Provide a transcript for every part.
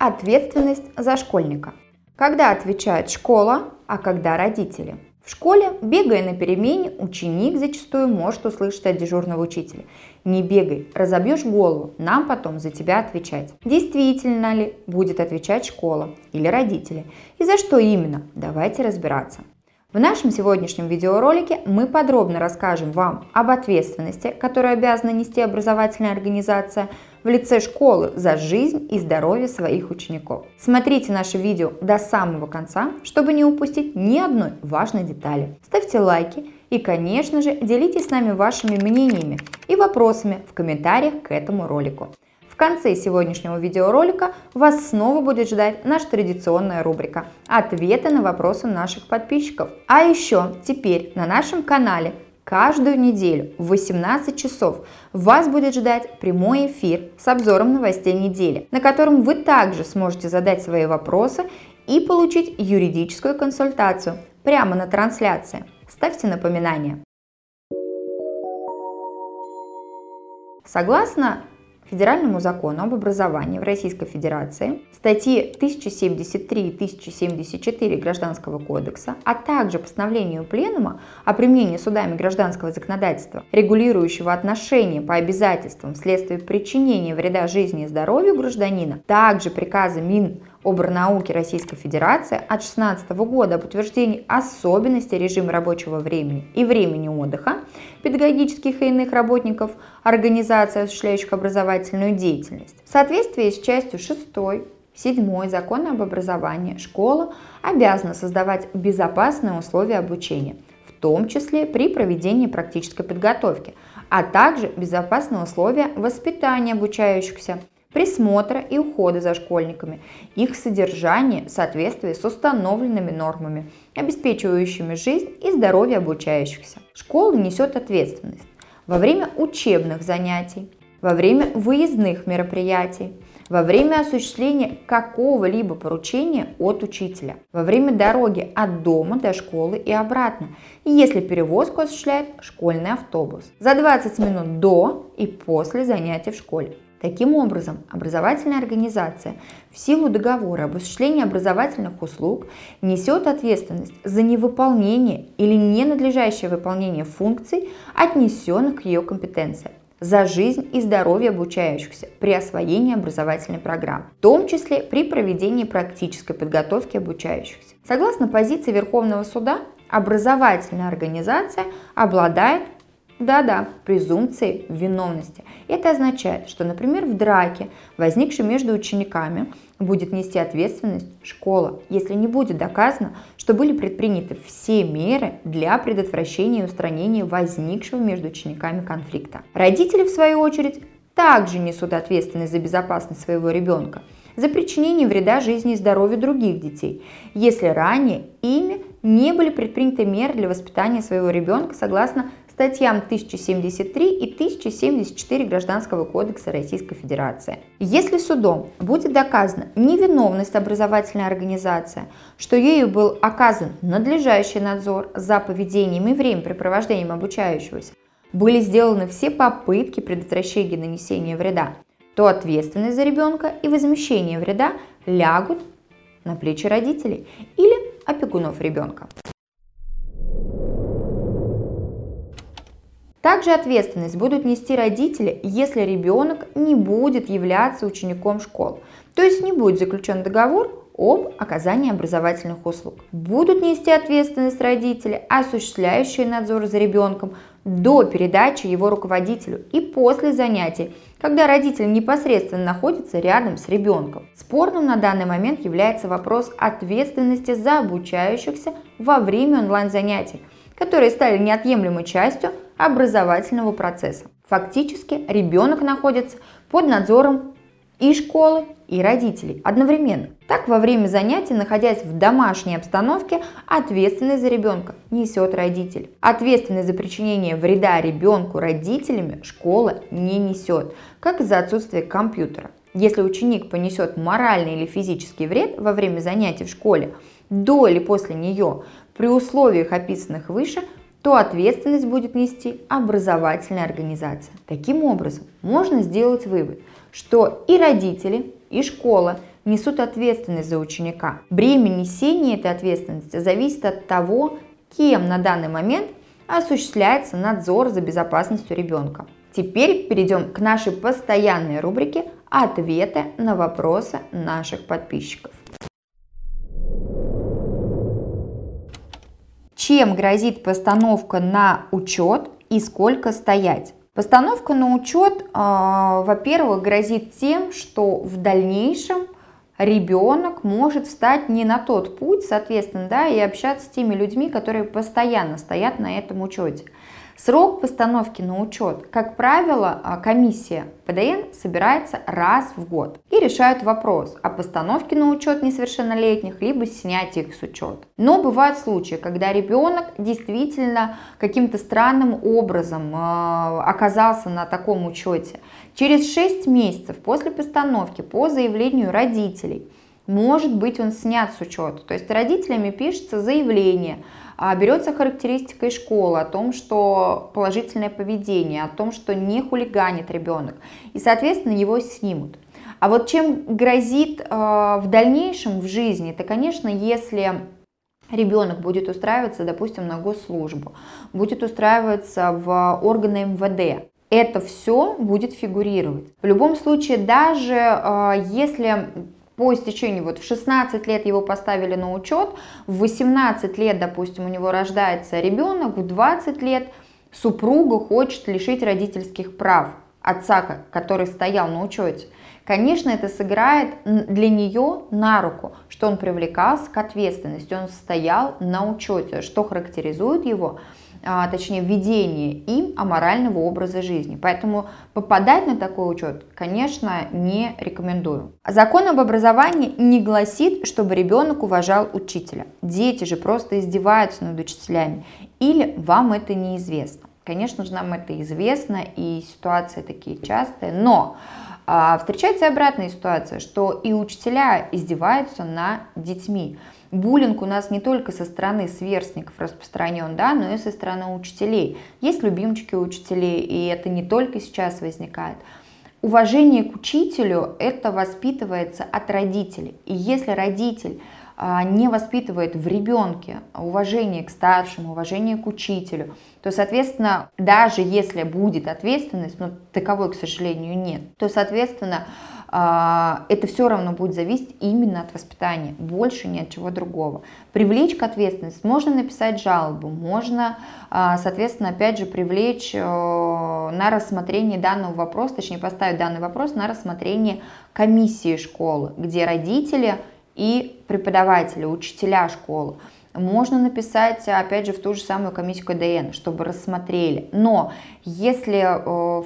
Ответственность за школьника. Когда отвечает школа, а когда родители? В школе, бегая на перемене, ученик зачастую может услышать от дежурного учителя: «Не бегай, разобьешь голову, нам потом за тебя отвечать». Действительно ли будет отвечать школа или родители? И за что именно? Давайте разбираться. В нашем сегодняшнем видеоролике мы подробно расскажем вам об ответственности, которую обязана нести образовательная организация в лице школы за жизнь и здоровье своих учеников. Смотрите наше видео до самого конца, чтобы не упустить ни одной важной детали. Ставьте лайки и, конечно же, делитесь с нами вашими мнениями и вопросами в комментариях к этому ролику. В конце сегодняшнего видеоролика вас снова будет ждать наша традиционная рубрика «Ответы на вопросы наших подписчиков». А еще теперь на нашем канале каждую неделю в 18 часов вас будет ждать прямой эфир с обзором новостей недели, на котором вы также сможете задать свои вопросы и получить юридическую консультацию прямо на трансляции. Ставьте напоминания. Согласно Федеральному закону об образовании в Российской Федерации, статьи 1073 и 1074 Гражданского кодекса, а также постановлению Пленума о применении судами гражданского законодательства, регулирующего отношения по обязательствам вследствие причинения вреда жизни и здоровью гражданина, также приказа Минобрнауки Российской Федерации от 2016 года об утверждении особенностей режима рабочего времени и времени отдыха педагогических и иных работников организаций, осуществляющих образовательную деятельность. В соответствии с частью 6-7 Закона об образовании школа обязана создавать безопасные условия обучения, в том числе при проведении практической подготовки, а также безопасные условия воспитания обучающихся, присмотра и ухода за школьниками, их содержание в соответствии с установленными нормами, обеспечивающими жизнь и здоровье обучающихся. Школа несет ответственность во время учебных занятий, во время выездных мероприятий, во время осуществления какого-либо поручения от учителя, во время дороги от дома до школы и обратно, если перевозку осуществляет школьный автобус, за 20 минут до и после занятий в школе. Таким образом, образовательная организация в силу договора об осуществлении образовательных услуг несет ответственность за невыполнение или ненадлежащее выполнение функций, отнесенных к ее компетенции, за жизнь и здоровье обучающихся при освоении образовательной программы, в том числе при проведении практической подготовки обучающихся. Согласно позиции Верховного суда, образовательная организация обладает презумпцией виновности. Это означает, что, например, в драке, возникшей между учениками, будет нести ответственность школа, если не будет доказано, что были предприняты все меры для предотвращения и устранения возникшего между учениками конфликта. Родители, в свою очередь, также несут ответственность за безопасность своего ребенка, за причинение вреда жизни и здоровью других детей, если ранее ими не были предприняты меры для воспитания своего ребенка согласно статьям 1073 и 1074 Гражданского кодекса Российской Федерации. Если судом будет доказана невиновность образовательной организации, что ею был оказан надлежащий надзор за поведением и времяпрепровождением обучающегося, были сделаны все попытки предотвращения нанесения вреда, то ответственность за ребенка и возмещение вреда лягут на плечи родителей или опекунов ребенка. Также ответственность будут нести родители, если ребенок не будет являться учеником школы, то есть не будет заключен договор об оказании образовательных услуг. Будут нести ответственность родители, осуществляющие надзор за ребенком до передачи его руководителю и после занятий, когда родитель непосредственно находится рядом с ребенком. Спорным на данный момент является вопрос ответственности за обучающихся во время онлайн-занятий, которые стали неотъемлемой частью образовательного процесса. Фактически ребенок находится под надзором и школы, и родителей одновременно. Так, во время занятий, находясь в домашней обстановке, ответственность за ребенка несет родитель. Ответственность за причинение вреда ребенку родителями школа не несет, как из-за отсутствия компьютера. Если ученик понесет моральный или физический вред во время занятий в школе, до или после нее, при условиях, описанных выше, то ответственность будет нести образовательная организация. Таким образом, можно сделать вывод, что и родители, и школа несут ответственность за ученика. Бремя несения этой ответственности зависит от того, кем на данный момент осуществляется надзор за безопасностью ребенка. Теперь перейдем к нашей постоянной рубрике «Ответы на вопросы наших подписчиков». Чем грозит постановка на учет и сколько стоять? Постановка на учет, во-первых, грозит тем, что в дальнейшем ребенок может встать не на тот путь, соответственно, да, и общаться с теми людьми, которые постоянно стоят на этом учете. Срок постановки на учет, как правило, комиссия ПДН собирается раз в год и решают вопрос о постановке на учет несовершеннолетних, либо снятии их с учета. Но бывают случаи, когда ребенок действительно каким-то странным образом оказался на таком учете. Через 6 месяцев после постановки по заявлению родителей может быть он снят с учета. То есть родителями пишется заявление, берется характеристика из школы о том, что положительное поведение, о том, что не хулиганит ребенок, и, соответственно, его снимут. А вот чем грозит в дальнейшем в жизни, это, конечно, если ребенок будет устраиваться, допустим, на госслужбу, будет устраиваться в органы МВД, это все будет фигурировать. В любом случае, даже если по истечению, вот в 16 лет его поставили на учет, в 18 лет, допустим, у него рождается ребенок, в 20 лет супруга хочет лишить родительских прав отца, который стоял на учете. Конечно, это сыграет для нее на руку, что он привлекался к ответственности, он стоял на учете, что характеризует его, точнее, ведение им аморального образа жизни. Поэтому попадать на такой учет, конечно, не рекомендую. Закон об образовании не гласит, чтобы ребенок уважал учителя. Дети же просто издеваются над учителями. Или вам это неизвестно? Конечно же, нам это известно, и ситуации такие частые, но встречается и обратная ситуация, что и учителя издеваются над детьми. Буллинг у нас не только со стороны сверстников распространен, да, но и со стороны учителей. Есть любимчики учителей, и это не только сейчас возникает. Уважение к учителю – это воспитывается от родителей. И если родитель не воспитывает в ребенке уважение к старшему, уважение к учителю, то, соответственно, даже если будет ответственность, но таковой, к сожалению, нет, то, соответственно, это все равно будет зависеть именно от воспитания, больше ни от чего другого. Привлечь к ответственности можно написать жалобу, можно, соответственно, опять же, привлечь на рассмотрение данного вопроса, точнее, поставить данный вопрос на рассмотрение комиссии школы, где родители и преподаватели, учителя школы. Можно написать, опять же, в ту же самую комиссию КДН, чтобы рассмотрели. Но если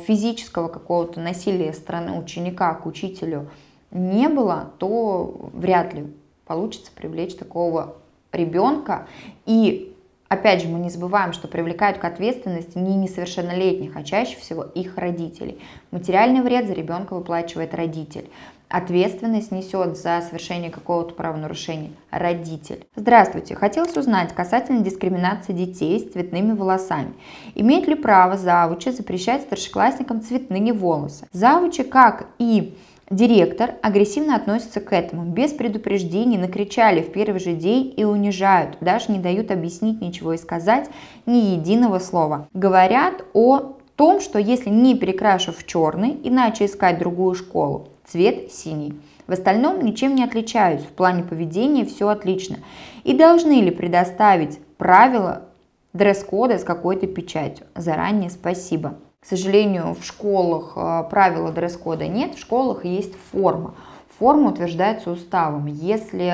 физического какого-то насилия со стороны ученика к учителю не было, то вряд ли получится привлечь такого ребенка. И, опять же, мы не забываем, что привлекают к ответственности не несовершеннолетних, а чаще всего их родителей. Материальный вред за ребенка выплачивает родитель. Ответственность несет за совершение какого-то правонарушения родитель. Здравствуйте, хотелось узнать касательно дискриминации детей с цветными волосами. Имеет ли право завучи запрещать старшеклассникам цветные волосы? Завучи, как и директор, агрессивно относятся к этому, без предупреждений, накричали в первый же день и унижают, даже не дают объяснить ничего и сказать ни единого слова. Говорят о том, что если не перекрашу в черный, иначе искать другую школу. Цвет синий. В остальном ничем не отличаюсь, в плане поведения все отлично. И должны ли предоставить правила дресс-кода с какой-то печатью? Заранее спасибо. К сожалению, в школах правила дресс-кода нет, в школах есть форма. Форма утверждается уставом. Если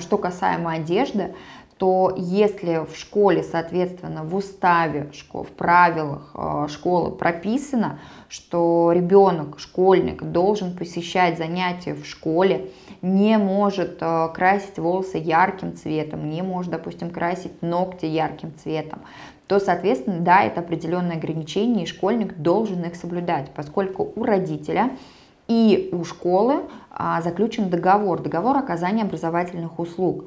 что касаемо одежды, то если в школе, соответственно, в уставе, в правилах школы прописано, что ребенок, школьник должен посещать занятия в школе, не может красить волосы ярким цветом, не может, допустим, красить ногти ярким цветом, то, соответственно, да, это определенные ограничения, и школьник должен их соблюдать, поскольку у родителя и у школы заключен договор оказания образовательных услуг.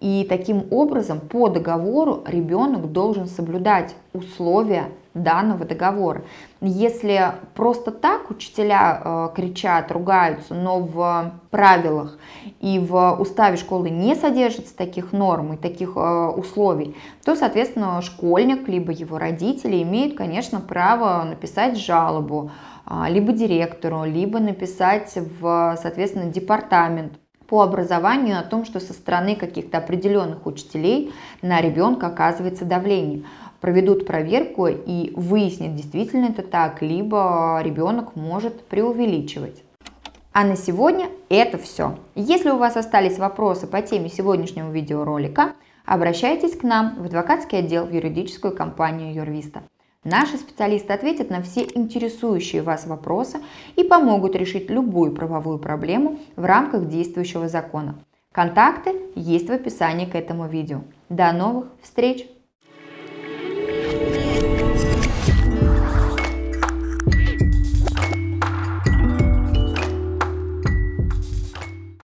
И таким образом по договору ребенок должен соблюдать условия данного договора. Если просто так учителя кричат, ругаются, но в правилах и в уставе школы не содержится таких норм и таких условий, то, соответственно, школьник либо его родители имеют, конечно, право написать жалобу либо директору, либо написать в, соответственно, департамент по образованию о том, что со стороны каких-то определенных учителей на ребенка оказывается давление. Проведут проверку и выяснят, действительно это так, либо ребенок может преувеличивать. А на сегодня это все. Если у вас остались вопросы по теме сегодняшнего видеоролика, обращайтесь к нам в адвокатский отдел, в юридическую компанию Юрвиста. Наши специалисты ответят на все интересующие вас вопросы и помогут решить любую правовую проблему в рамках действующего закона. Контакты есть в описании к этому видео. До новых встреч!